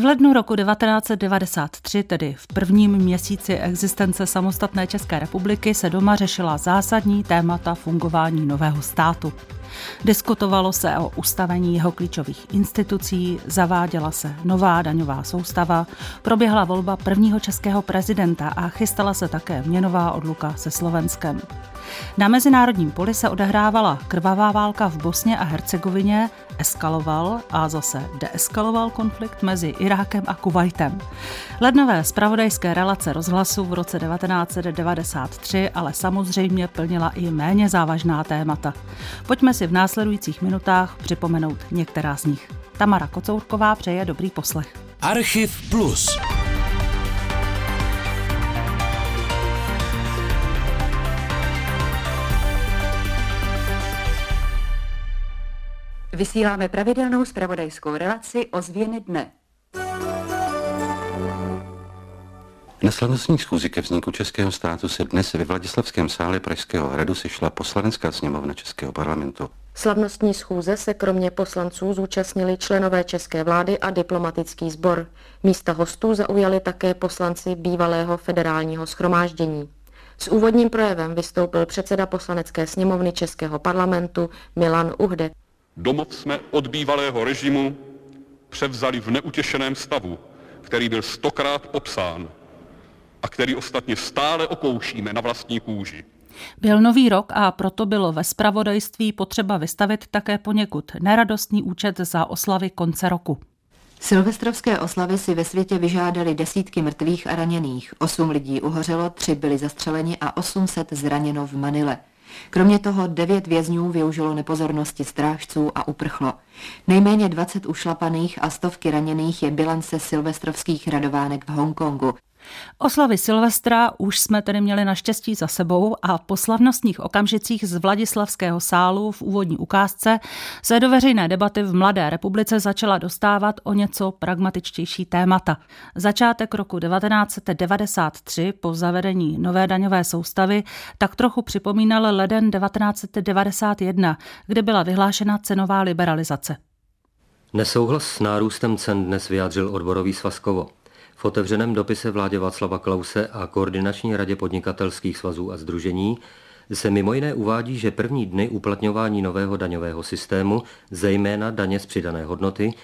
V lednu roku 1993, tedy v prvním měsíci existence samostatné České republiky, se doma řešila zásadní témata fungování nového státu. Diskutovalo se o ustavení jeho klíčových institucí, zaváděla se nová daňová soustava, proběhla volba prvního českého prezidenta a chystala se také měnová odluka se Slovenskem. Na mezinárodním poli se odehrávala krvavá válka v Bosně a Hercegovině, eskaloval a zase deeskaloval konflikt mezi Irákem a Kuvajtem. Lednové zpravodajské relace Rozhlasu v roce 1993 ale samozřejmě plnila i méně závažná témata. Pojďme si v následujících minutách připomenout některá z nich. Tamara Kocourková přeje dobrý poslech. Archiv Plus. Vysíláme pravidelnou zpravodajskou relaci Ozvěny dne. Na slavnostní schůzi ke vzniku Českého státu se dnes ve Vladislavském sále Pražského hradu sešla Poslanecká sněmovna Českého parlamentu. Slavnostní schůze se kromě poslanců zúčastnili členové české vlády a diplomatický sbor. Místa hostů zaujali také poslanci bývalého Federálního shromáždění. S úvodním projevem vystoupil předseda Poslanecké sněmovny Českého parlamentu Milan Uhde. Domov jsme od bývalého režimu převzali v neutěšeném stavu, který byl 100krát popsán a který ostatně stále okoušíme na vlastní kůži. Byl nový rok a proto bylo ve zpravodajství potřeba vystavit také poněkud neradostný účet za oslavy konce roku. Silvestrovské oslavy si ve světě vyžádaly desítky mrtvých a raněných. 8 lidí uhořelo, 3 byli zastřeleni a 800 zraněno v Manile. Kromě toho 9 vězňů využilo nepozornosti strážců a uprchlo. Nejméně 20 ušlapaných a stovky raněných je bilance silvestrovských radovánek v Hongkongu. Oslavy Silvestra už jsme tedy měli naštěstí za sebou a po slavnostních okamžicích z Vladislavského sálu v úvodní ukázce se do veřejné debaty v Mladé republice začala dostávat o něco pragmatičtější témata. Začátek roku 1993 po zavedení nové daňové soustavy tak trochu připomínal leden 1991, kde byla vyhlášena cenová liberalizace. Nesouhlas s nárůstem cen dnes vyjádřil odborový svaz Kovo. V otevřeném dopise vládě Václava Klause a Koordinační radě podnikatelských svazů a sdružení se mimo jiné uvádí, že první dny uplatňování nového daňového systému, zejména daně z přidané hodnoty,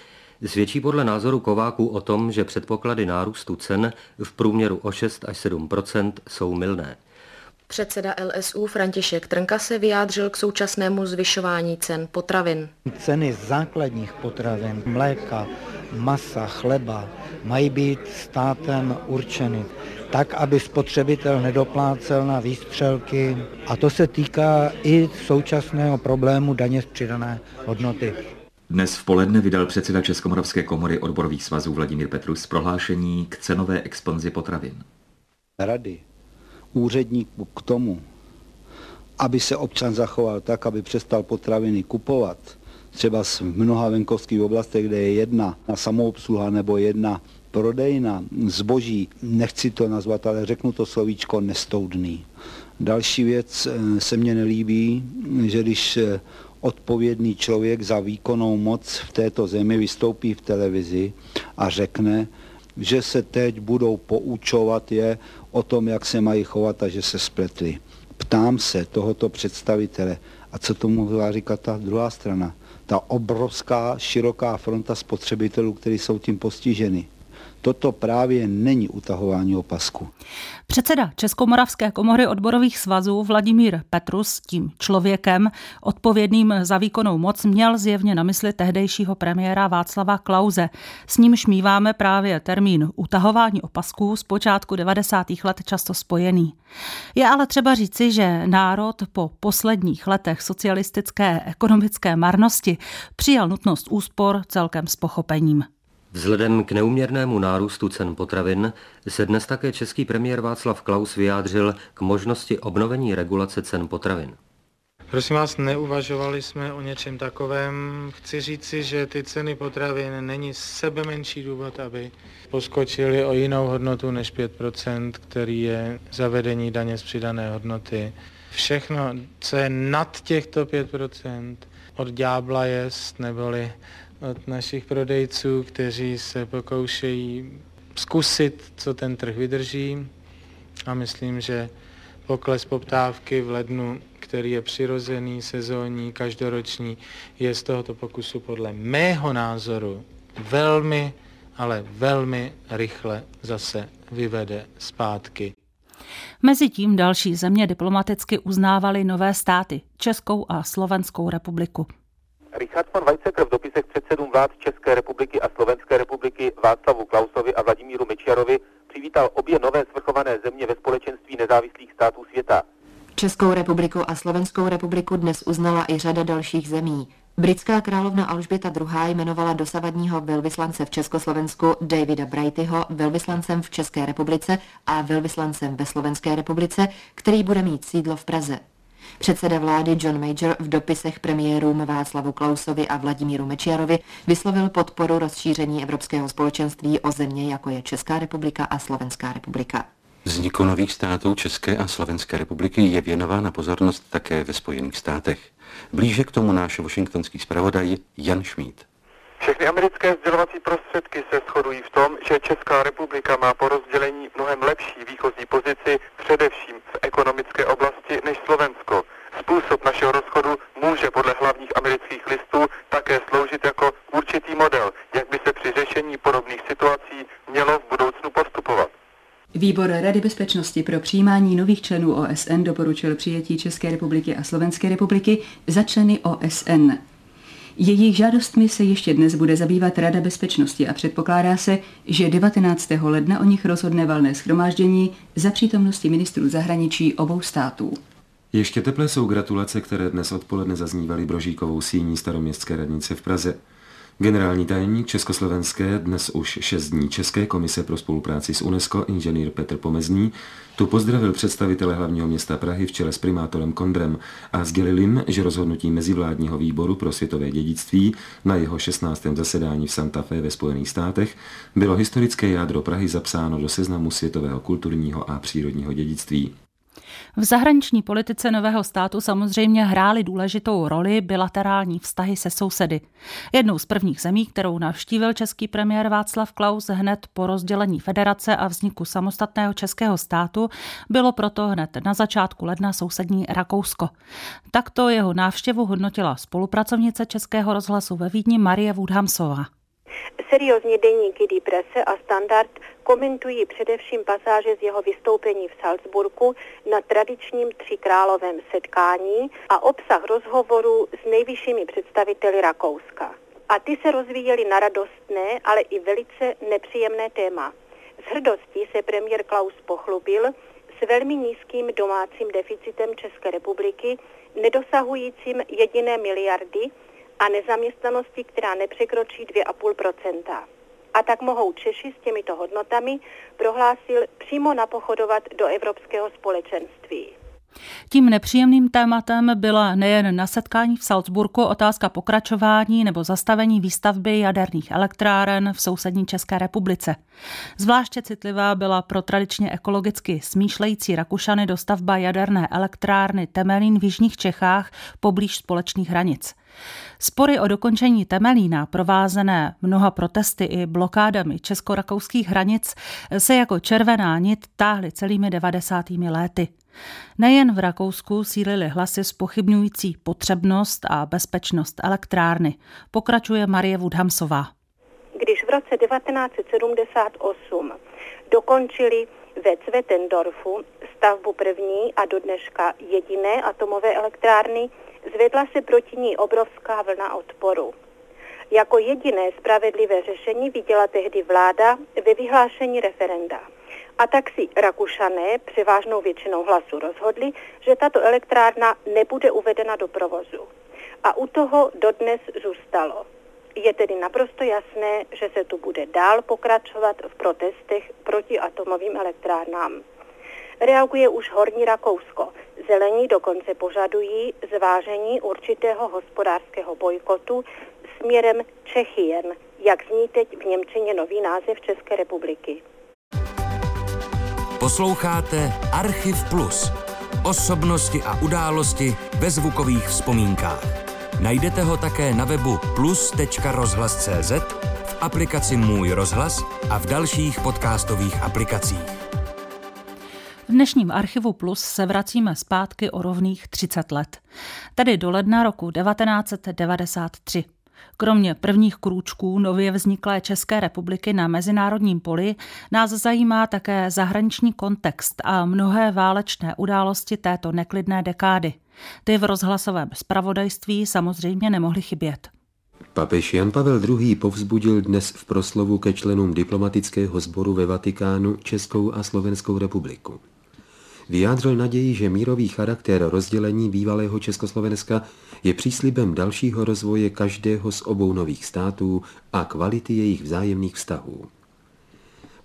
svědčí podle názoru Kováků o tom, že předpoklady nárůstu cen v průměru o 6 až 7 % jsou mylné. Předseda LSU František Trnka se vyjádřil k současnému zvyšování cen potravin. Ceny základních potravin, mléka, masa, chleba mají být státem určeny tak, aby spotřebitel nedoplácel na výstřelky. A to se týká i současného problému daně z přidané hodnoty. Dnes v poledne vydal předseda Českomoravské komory odborových svazů Vladimír Petrus prohlášení k cenové expanzi potravin. Rady úředníků k tomu, aby se občan zachoval tak, aby přestal potraviny kupovat, třeba v mnoha venkovských oblastech, kde je jedna samoobsluha nebo jedna prodejna zboží, nechci to nazvat, ale řeknu to slovíčko nestoudný. Další věc se mně nelíbí, že když odpovědný člověk za výkonnou moc v této zemi vystoupí v televizi a řekne, že se teď budou poučovat je o tom, jak se mají chovat a že se spletli. Ptám se tohoto představitele, a co tomu mohla říkat ta druhá strana? Ta obrovská, široká fronta spotřebitelů, kteří jsou tím postiženi. Toto právě není utahování opasku. Předseda Českomoravské komory odborových svazů Vladimír Petrus, tím člověkem odpovědným za výkonnou moc, měl zjevně na mysli tehdejšího premiéra Václava Klause. S ním šmíváme právě termín utahování opasků z počátku 90. let často spojený. Je ale třeba říci, že národ po posledních letech socialistické ekonomické marnosti přijal nutnost úspor celkem s pochopením. Vzhledem k neuměrnému nárůstu cen potravin se dnes také český premiér Václav Klaus vyjádřil k možnosti obnovení regulace cen potravin. Prosím vás, neuvažovali jsme o něčem takovém. Chci říci, že ty ceny potravin není sebe menší důvod, aby poskočily o jinou hodnotu než 5%, který je zavedení daně z přidané hodnoty. Všechno, co je nad těchto 5%, od ďábla jest, neboli od našich prodejců, kteří se pokoušejí zkusit, co ten trh vydrží. A myslím, že pokles poptávky v lednu, který je přirozený, sezónní, každoroční, je z tohoto pokusu podle mého názoru velmi, ale velmi rychle zase vyvede zpátky. Mezitím další země diplomaticky uznávaly nové státy, Českou a Slovenskou republiku. Richard von Weizsäcker v dopisech předsedům vlád České republiky a Slovenské republiky Václavu Klausovi a Vladimíru Mečiarovi přivítal obě nové svrchované země ve společenství nezávislých států světa. Českou republiku a Slovenskou republiku dnes uznala i řada dalších zemí. Britská královna Alžběta II. Jmenovala dosavadního velvyslance v Československu Davida Brightyho velvyslancem v České republice a velvyslancem ve Slovenské republice, který bude mít sídlo v Praze. Předseda vlády John Major v dopisech premiérům Václavu Klausovi a Vladimíru Mečiarovi vyslovil podporu rozšíření Evropského společenství o země, jako je Česká republika a Slovenská republika. Vzniku nových států České a Slovenské republiky je věnována pozornost také ve Spojených státech. Blíže k tomu náš washingtonský zpravodaj Jan Šmít. Všechny americké sdělovací prostředky se shodují v tom, že Česká republika má po rozdělení mnohem lepší výchozí pozici, především v ekonomické oblasti, než Slovensko. Způsob našeho rozchodu může podle hlavních amerických listů také sloužit jako určitý model, jak by se při řešení podobných situací mělo v budoucnu postupovat. Výbor Rady bezpečnosti pro přijímání nových členů OSN doporučil přijetí České republiky a Slovenské republiky za členy OSN. Jejich žádostmi se ještě dnes bude zabývat Rada bezpečnosti a předpokládá se, že 19. ledna o nich rozhodne valné shromáždění za přítomnosti ministrů zahraničí obou států. Ještě teplé jsou gratulace, které dnes odpoledne zaznívaly Brožíkovou síní staroměstské radnice v Praze. Generální tajemník československé, dnes už 6 dní České komise pro spolupráci s UNESCO, inženýr Petr Pomezní, tu pozdravil představitele hlavního města Prahy v čele s primátorem Kondrem a sdělil jim, že rozhodnutí mezivládního výboru pro světové dědictví na jeho 16. zasedání v Santa Fe ve Spojených státech bylo historické jádro Prahy zapsáno do seznamu světového kulturního a přírodního dědictví. V zahraniční politice nového státu samozřejmě hrály důležitou roli bilaterální vztahy se sousedy. Jednou z prvních zemí, kterou navštívil český premiér Václav Klaus hned po rozdělení federace a vzniku samostatného českého státu, bylo proto hned na začátku ledna sousední Rakousko. Takto jeho návštěvu hodnotila spolupracovnice Českého rozhlasu ve Vídni Marie Woodhamsová. Seriózní deníky Die Presse a Standard komentují především pasáže z jeho vystoupení v Salzburgu na tradičním třikrálovém setkání a obsah rozhovorů s nejvyššími představiteli Rakouska. A ty se rozvíjely na radostné, ale i velice nepříjemné téma. S hrdostí se premiér Klaus pochlubil s velmi nízkým domácím deficitem České republiky, nedosahujícím jediné miliardy, a nezaměstnanosti, která nepřekročí 2,5%. A tak mohou Češi s těmito hodnotami, prohlásil, přímo napochodovat do Evropského společenství. Tím nepříjemným tématem byla nejen na setkání v Salzburgu otázka pokračování nebo zastavení výstavby jaderných elektráren v sousední České republice. Zvláště citlivá byla pro tradičně ekologicky smýšlející Rakušany dostavba jaderné elektrárny Temelin v jižních Čechách poblíž společných hranic. Spory o dokončení Temelína, provázené mnoha protesty i blokádami česko-rakouských hranic, se jako červená nit táhly celými 90. léty. Nejen v Rakousku sílily hlasy zpochybňující potřebnost a bezpečnost elektrárny, pokračuje Marie Woodhamsová. Když v roce 1978 dokončili ve Cwettendorfu stavbu první a dodneška jediné atomové elektrárny, zvedla se proti ní obrovská vlna odporu. Jako jediné spravedlivé řešení viděla tehdy vláda ve vyhlášení referenda. A tak si Rakušané převážnou většinou hlasů rozhodli, že tato elektrárna nebude uvedena do provozu. A u toho dodnes zůstalo. Je tedy naprosto jasné, že se tu bude dál pokračovat v protestech proti atomovým elektrárnám. Reaguje už Horní Rakousko. Zelení dokonce požadují zvážení určitého hospodářského bojkotu směrem Čechien, jak zní teď v němčině nový název České republiky. Posloucháte Archiv Plus. Osobnosti a události ve zvukových vzpomínkách. Najdete ho také na webu plus.rozhlas.cz, v aplikaci Můj rozhlas a v dalších podcastových aplikacích. V dnešním Archivu Plus se vracíme zpátky o rovných 30 let, tedy do ledna roku 1993. Kromě prvních krůčků nově vzniklé České republiky na mezinárodním poli nás zajímá také zahraniční kontext a mnohé válečné události této neklidné dekády. Ty v rozhlasovém zpravodajství samozřejmě nemohly chybět. Papež Jan Pavel II. Povzbudil dnes v proslovu ke členům diplomatického sboru ve Vatikánu Českou a Slovenskou republiku. Vyjádřil naději, že mírový charakter rozdělení bývalého Československa je příslibem dalšího rozvoje každého z obou nových států a kvality jejich vzájemných vztahů.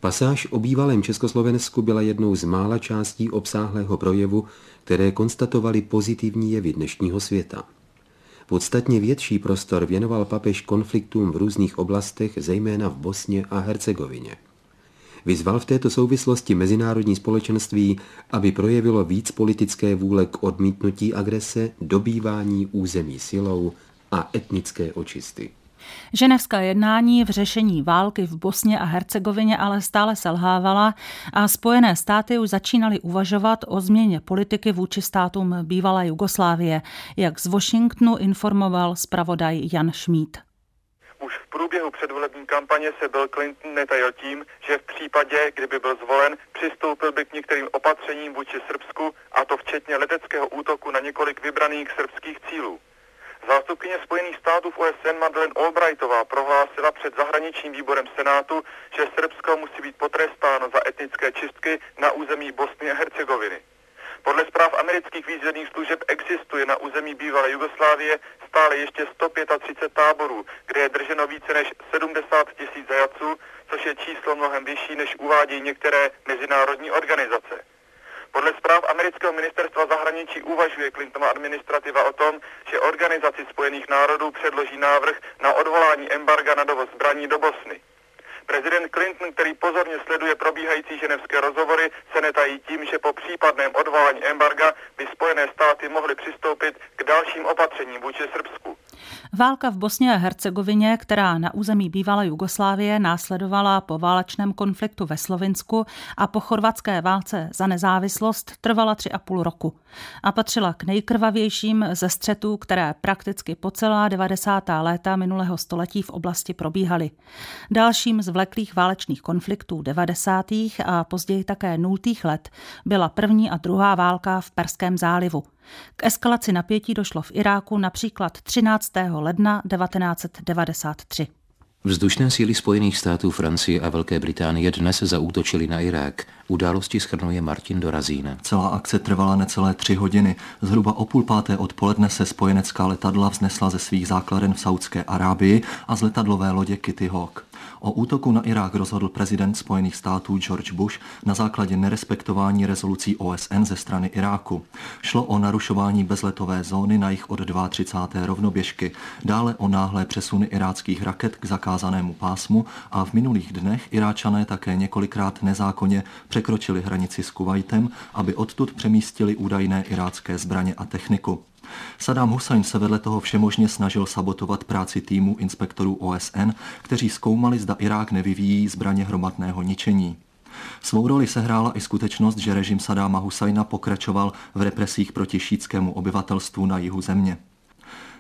Pasáž o bývalém Československu byla jednou z mála částí obsáhlého projevu, které konstatovaly pozitivní jevy dnešního světa. Podstatně větší prostor věnoval papež konfliktům v různých oblastech, zejména v Bosně a Hercegovině. Vyzval v této souvislosti mezinárodní společenství, aby projevilo víc politické vůle k odmítnutí agrese, dobývání území silou a etnické očisty. Ženevská jednání v řešení války v Bosně a Hercegovině ale stále selhávala a Spojené státy už začínaly uvažovat o změně politiky vůči státům bývalé Jugoslávie, jak z Washingtonu informoval zpravodaj Jan Šmít. Už v průběhu předvolební kampaně se Bill Clinton netajil tím, že v případě, kdyby byl zvolen, přistoupil by k některým opatřením vůči Srbsku, a to včetně leteckého útoku na několik vybraných srbských cílů. Zástupkyně Spojených států v OSN Madeleine Albrightová prohlásila před zahraničním výborem Senátu, že Srbsko musí být potrestáno za etnické čistky na území Bosny a Hercegoviny. Podle zpráv amerických výzvědných služeb existuje na území bývalé Jugoslávie stále ještě 135 táborů, kde je drženo více než 70 000 zajatců, což je číslo mnohem vyšší, než uvádějí některé mezinárodní organizace. Podle zpráv amerického ministerstva zahraničí uvažuje Clintonova administrativa o tom, že Organizaci spojených národů předloží návrh na odvolání embarga na dovoz zbraní do Bosny. Prezident Clinton, který pozorně sleduje probíhající ženevské rozhovory, se netají tím, že po případném odvolání embarga by Spojené státy mohly přistoupit k dalším opatřením vůči Srbsku. Válka v Bosně a Hercegovině, která na území bývalé Jugoslávie následovala po válečném konfliktu ve Slovinsku a po chorvatské válce za nezávislost, trvala 3,5 roku a patřila k nejkrvavějším ze střetů, které prakticky po celá 90. léta minulého století v oblasti probíhaly. Dalším z vleklých válečných konfliktů 90. a později také 0. let byla první a druhá válka v Perském zálivu. K eskalaci napětí došlo v Iráku například 13. ledna 1993. Vzdušné síly Spojených států, Francie a Velké Británie dnes zaútočily na Irák. Události shrnuje Martin Dorazín. Celá akce trvala necelé 3 hodiny. Zhruba o 4:30 odpoledne se spojenecká letadla vznesla ze svých základen v Saudské Arábii a z letadlové lodě Kitty Hawk. O útoku na Irák rozhodl prezident Spojených států George Bush na základě nerespektování rezolucí OSN ze strany Iráku. Šlo o narušování bezletové zóny na jih od 32. rovnoběžky, dále o náhlé přesuny iráckých raket k zakázanému pásmu a v minulých dnech Iráčané také několikrát nezákonně překročili hranici s Kuvajtem, aby odtud přemístili údajné irácké zbraně a techniku. Saddám Husajn se vedle toho všemožně snažil sabotovat práci týmu inspektorů OSN, kteří zkoumali, zda Irák nevyvíjí zbraně hromadného ničení. Svou roli sehrála i skutečnost, že režim Saddáma Husajna pokračoval v represích proti šítskému obyvatelstvu na jihu země.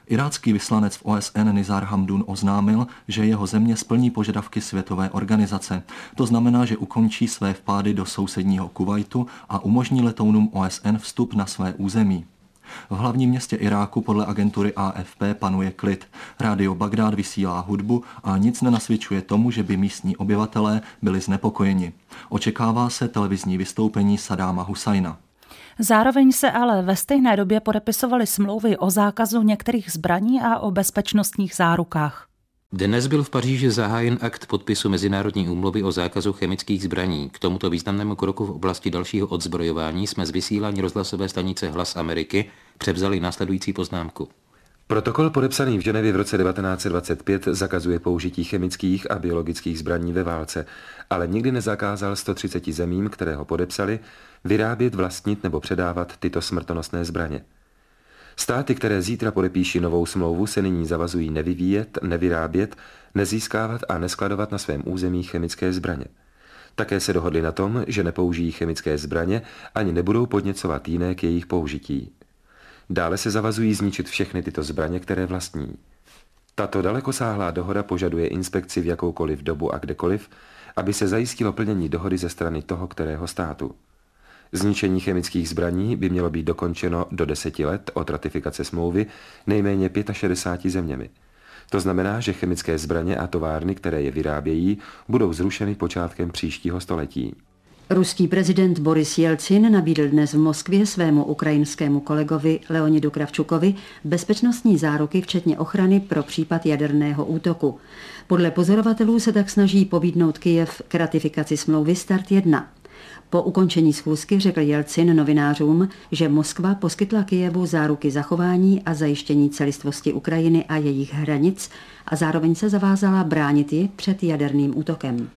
Irácký vyslanec v OSN Nizar Hamdun oznámil, že jeho země splní požadavky světové organizace. To znamená, že ukončí své vpády do sousedního Kuvajtu a umožní letounům OSN vstup na své území. V hlavním městě Iráku podle agentury AFP panuje klid. Rádio Bagdád vysílá hudbu a nic nenasvědčuje tomu, že by místní obyvatelé byli znepokojeni. Očekává se televizní vystoupení Saddáma Husajna. Zároveň se ale ve stejné době podepisovaly smlouvy o zákazu některých zbraní a o bezpečnostních zárukách. Dnes byl v Paříži zahájen akt podpisu mezinárodní úmluvy o zákazu chemických zbraní. K tomuto významnému kroku v oblasti dalšího odzbrojování jsme z vysílání rozhlasové stanice Hlas Ameriky převzali následující poznámku. Protokol podepsaný v Ženevě v roce 1925 zakazuje použití chemických a biologických zbraní ve válce, ale nikdy nezakázal 130 zemím, které ho podepsali, vyrábět, vlastnit nebo předávat tyto smrtonosné zbraně. Státy, které zítra podepíší novou smlouvu, se nyní zavazují nevyvíjet, nevyrábět, nezískávat a neskladovat na svém území chemické zbraně. Také se dohodli na tom, že nepoužijí chemické zbraně ani nebudou podněcovat jiné k jejich použití. Dále se zavazují zničit všechny tyto zbraně, které vlastní. Tato dalekosáhlá dohoda požaduje inspekci v jakoukoliv dobu a kdekoliv, aby se zajistilo plnění dohody ze strany toho, kterého státu. Zničení chemických zbraní by mělo být dokončeno do 10 let od ratifikace smlouvy nejméně 65 zeměmi. To znamená, že chemické zbraně a továrny, které je vyrábějí, budou zrušeny počátkem příštího století. Ruský prezident Boris Jelcin nabídl dnes v Moskvě svému ukrajinskému kolegovi Leonidu Kravčukovi bezpečnostní záruky, včetně ochrany pro případ jaderného útoku. Podle pozorovatelů se tak snaží pobídnout Kyjev k ratifikaci smlouvy Start 1. Po ukončení schůzky řekl Jelcin novinářům, že Moskva poskytla Kyjevu záruky zachování a zajištění celistvosti Ukrajiny a jejich hranic a zároveň se zavázala bránit ji před jaderným útokem.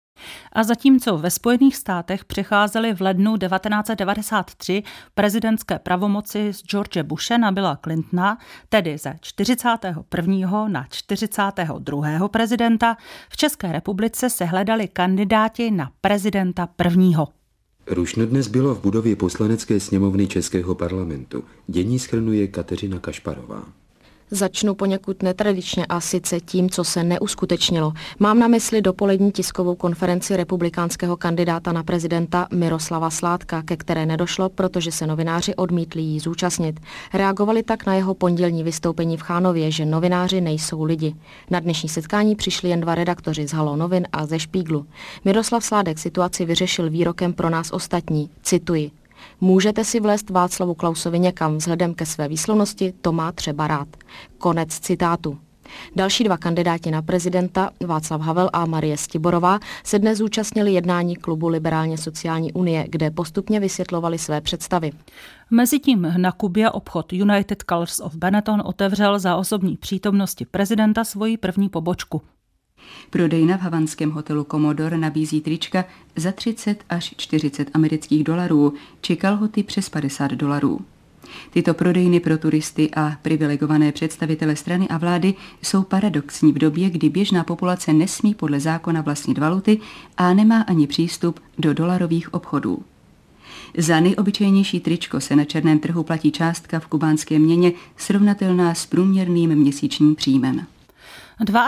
A zatímco ve Spojených státech přecházely v lednu 1993 prezidentské pravomoci z George Bushe na Billa Clintona, tedy ze 41. na 42. prezidenta, v České republice se hledali kandidáti na prezidenta prvního. Rušno dnes bylo v budově Poslanecké sněmovny Českého parlamentu. Dění shrnuje Kateřina Kašparová. Začnu poněkud netradičně a sice tím, co se neuskutečnilo. Mám na mysli dopolední tiskovou konferenci republikánského kandidáta na prezidenta Miroslava Sládka, ke které nedošlo, protože se novináři odmítli jí zúčastnit. Reagovali tak na jeho pondělní vystoupení v Chánově, že novináři nejsou lidi. Na dnešní setkání přišli jen dva redaktoři z Haló novin a ze Špíglu. Miroslav Sládek situaci vyřešil výrokem pro nás ostatní. Cituji. Můžete si vlézt Václavu Klausovi někam, vzhledem ke své výslovnosti, to má třeba rád. Konec citátu. Další dva kandidáti na prezidenta, Václav Havel a Marie Stiborová, se dnes zúčastnili jednání klubu Liberálně sociální unie, kde postupně vysvětlovali své představy. Mezitím na Kubě obchod United Colors of Benetton otevřel za osobní přítomnosti prezidenta svoji první pobočku. Prodejna v havanském hotelu Commodore nabízí trička za 30 až 40 amerických dolarů či kalhoty přes 50 dolarů. Tyto prodejny pro turisty a privilegované představitele strany a vlády jsou paradoxní v době, kdy běžná populace nesmí podle zákona vlastnit valuty a nemá ani přístup do dolarových obchodů. Za nejobyčejnější tričko se na černém trhu platí částka v kubánské měně srovnatelná s průměrným měsíčním příjmem.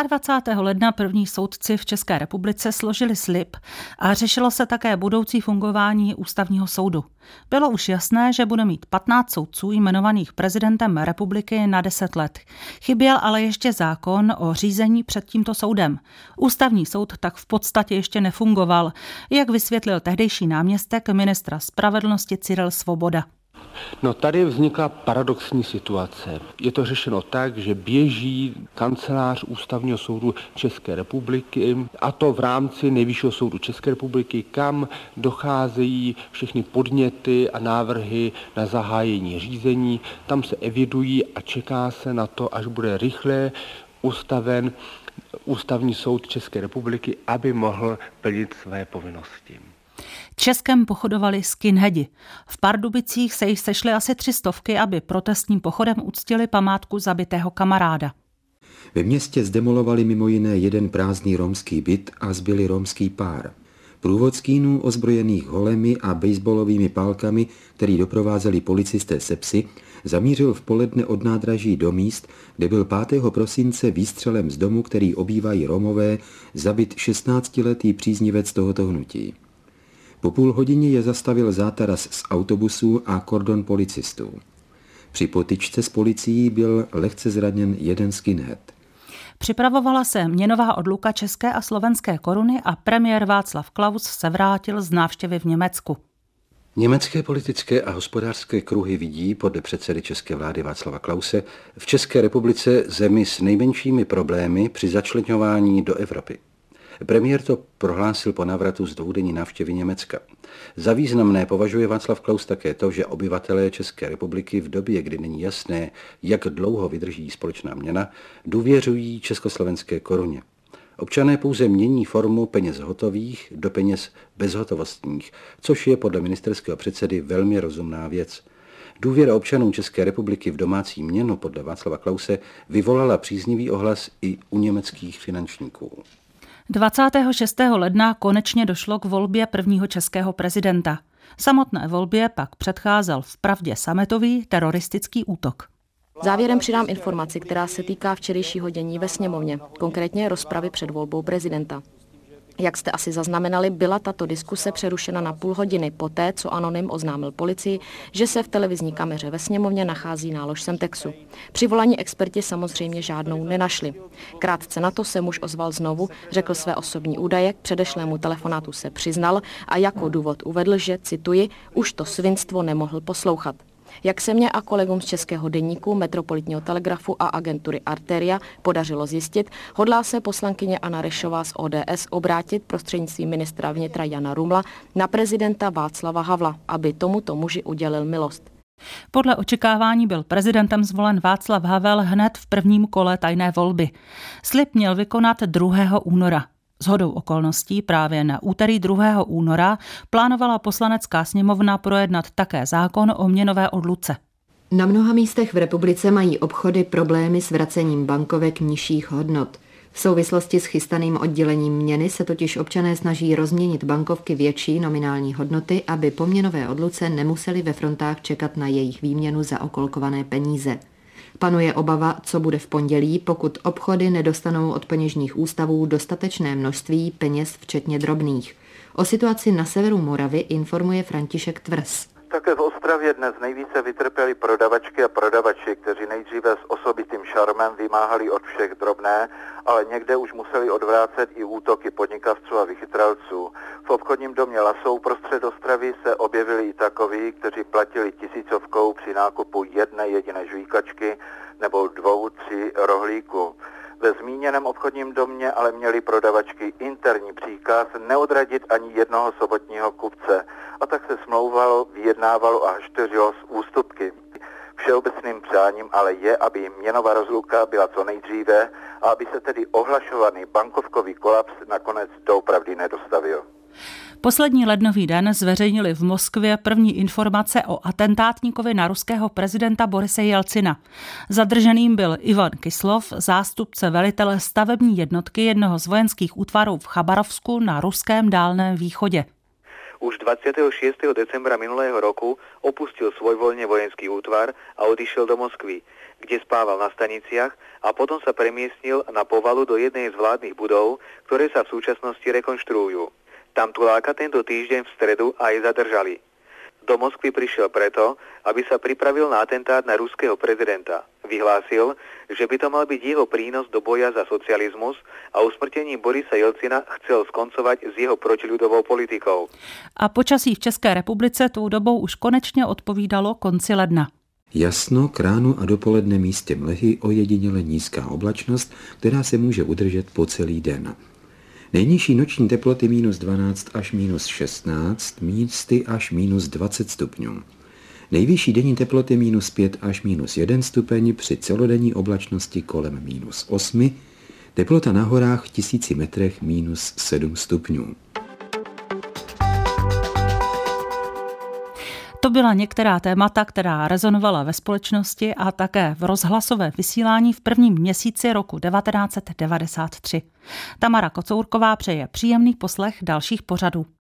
22. ledna první soudci v České republice složili slib a řešilo se také budoucí fungování ústavního soudu. Bylo už jasné, že bude mít 15 soudců jmenovaných prezidentem republiky na 10 let. Chyběl ale ještě zákon o řízení před tímto soudem. Ústavní soud tak v podstatě ještě nefungoval, jak vysvětlil tehdejší náměstek ministra spravedlnosti Cyril Svoboda. No tady vznikla paradoxní situace. Je to řešeno tak, že běží kancelář Ústavního soudu České republiky a to v rámci Nejvyššího soudu České republiky, kam docházejí všechny podněty a návrhy na zahájení řízení. Tam se evidují a čeká se na to, až bude rychle ustaven Ústavní soud České republiky, aby mohl plnit své povinnosti. Českem pochodovali skinheadi. V Pardubicích se jich sešly asi 300, aby protestním pochodem uctili památku zabitého kamaráda. Ve městě zdemolovali mimo jiné jeden prázdný romský byt a zbyli romský pár. Průvod skínů ozbrojených holemi a baseballovými pálkami, který doprovázeli policisté sepsy, zamířil v poledne od nádraží do míst, kde byl 5. prosince výstřelem z domu, který obývají Romové, zabit 16-letý příznivec tohoto hnutí. Po půl hodině je zastavil zátaras z autobusů a kordon policistů. Při potyčce s policií byl lehce zraněn jeden skinhead. Připravovala se měnová odluka české a slovenské koruny a premiér Václav Klaus se vrátil z návštěvy v Německu. Německé politické a hospodářské kruhy vidí podle předsedy české vlády Václava Klause v České republice zemi s nejmenšími problémy při začleňování do Evropy. Premiér to prohlásil po návratu z dvoudenní návštěvy Německa. Za významné považuje Václav Klaus také to, že obyvatelé České republiky v době, kdy není jasné, jak dlouho vydrží společná měna, důvěřují československé koruně. Občané pouze mění formu peněz hotových do peněz bezhotovostních, což je podle ministerského předsedy velmi rozumná věc. Důvěra občanů České republiky v domácí měnu podle Václava Klause vyvolala příznivý ohlas i u německých finančníků. 26. ledna konečně došlo k volbě prvního českého prezidenta. Samotné volbě pak předcházel vpravdě sametový teroristický útok. Závěrem přidám informaci, která se týká včerejšího dění ve sněmovně, konkrétně rozpravy před volbou prezidenta. Jak jste asi zaznamenali, byla tato diskuse přerušena na půl hodiny poté, co anonym oznámil policii, že se v televizní kameře ve sněmovně nachází nálož SEMTEXu. Přivolaní experti samozřejmě žádnou nenašli. Krátce na to se muž ozval znovu, řekl své osobní údaje, k předešlému telefonátu se přiznal a jako důvod uvedl, že, cituji, už to svinstvo nemohl poslouchat. Jak se mě a kolegům z Českého deníku, Metropolitního telegrafu a agentury Arteria podařilo zjistit, hodlá se poslankyně Anna Rešová z ODS obrátit prostřednictvím ministra vnitra Jana Rumla na prezidenta Václava Havla, aby tomuto muži udělil milost. Podle očekávání byl prezidentem zvolen Václav Havel hned v prvním kole tajné volby. Slib měl vykonat 2. února. Shodou okolností právě na úterý 2. února plánovala poslanecká sněmovna projednat také zákon o měnové odluce. Na mnoha místech v republice mají obchody problémy s vracením bankovek nižších hodnot. V souvislosti s chystaným oddělením měny se totiž občané snaží rozměnit bankovky větší nominální hodnoty, aby po měnové odluce nemuseli ve frontách čekat na jejich výměnu za okolkované peníze. Panuje obava, co bude v pondělí, pokud obchody nedostanou od peněžních ústavů dostatečné množství peněz, včetně drobných. O situaci na severu Moravy informuje František Tvrz. Také v Ostravě dnes nejvíce vytrpěli prodavačky a prodavači, kteří nejdříve s osobitým šarmem vymáhali od všech drobné, ale někde už museli odvrácet i útoky podnikavců a vychytralců. V obchodním domě Lasou prostřed Ostravy se objevili i takoví, kteří platili tisícovkou při nákupu jedné jediné žvíkačky nebo 2-3 rohlíků. Ve zmíněném obchodním domě ale měli prodavačky interní příkaz neodradit ani jednoho sobotního kupce a tak se smlouvalo, vyjednávalo a hašteřilo s ústupky. Všeobecným přáním ale je, aby měnová rozluka byla co nejdříve a aby se tedy ohlašovaný bankovkový kolaps nakonec doopravdy nedostavil. Poslední lednový den zveřejnili v Moskvě první informace o atentátníkovi na ruského prezidenta Borise Jelcina. Zadrženým byl Ivan Kyslov, zástupce velitele stavební jednotky jednoho z vojenských útvarů v Chabarovsku na ruském Dálném východě. Už 26. decembra minulého roku opustil svojvoľne vojenský útvar a odišiel do Moskvy, kde spával na staniciach a potom sa premiestnil na povalu do jednej z vládnych budov, ktoré sa v súčasnosti rekonštruujú. Tam tuláka tento týždeň v stredu aj zadržali. Do Moskvy prišiel preto, aby sa pripravil na atentát na ruského prezidenta. Vyhlásil, že by to mal byť jeho prínos do boja za socializmus a usmrtením Borisa Jelcina chcel skoncovať s jeho protiľudovou politikou. A počasí v České republice tou dobou už konečně odpovídalo konci ledna. Jasno, k ránu a dopoledne místy mlhy ojediněle nízká oblačnost, která se může udržet po celý den. Nejnižší noční teploty -12 až -16, místy až -20 stupňů. Nejvyšší denní teploty -5 až -1 stupeň při celodenní oblačnosti kolem -8, teplota na horách v 1000 metrech -7 stupňů. To byla některá témata, která rezonovala ve společnosti a také v rozhlasové vysílání v prvním měsíci roku 1993. Tamara Kocourková přeje příjemný poslech dalších pořadů.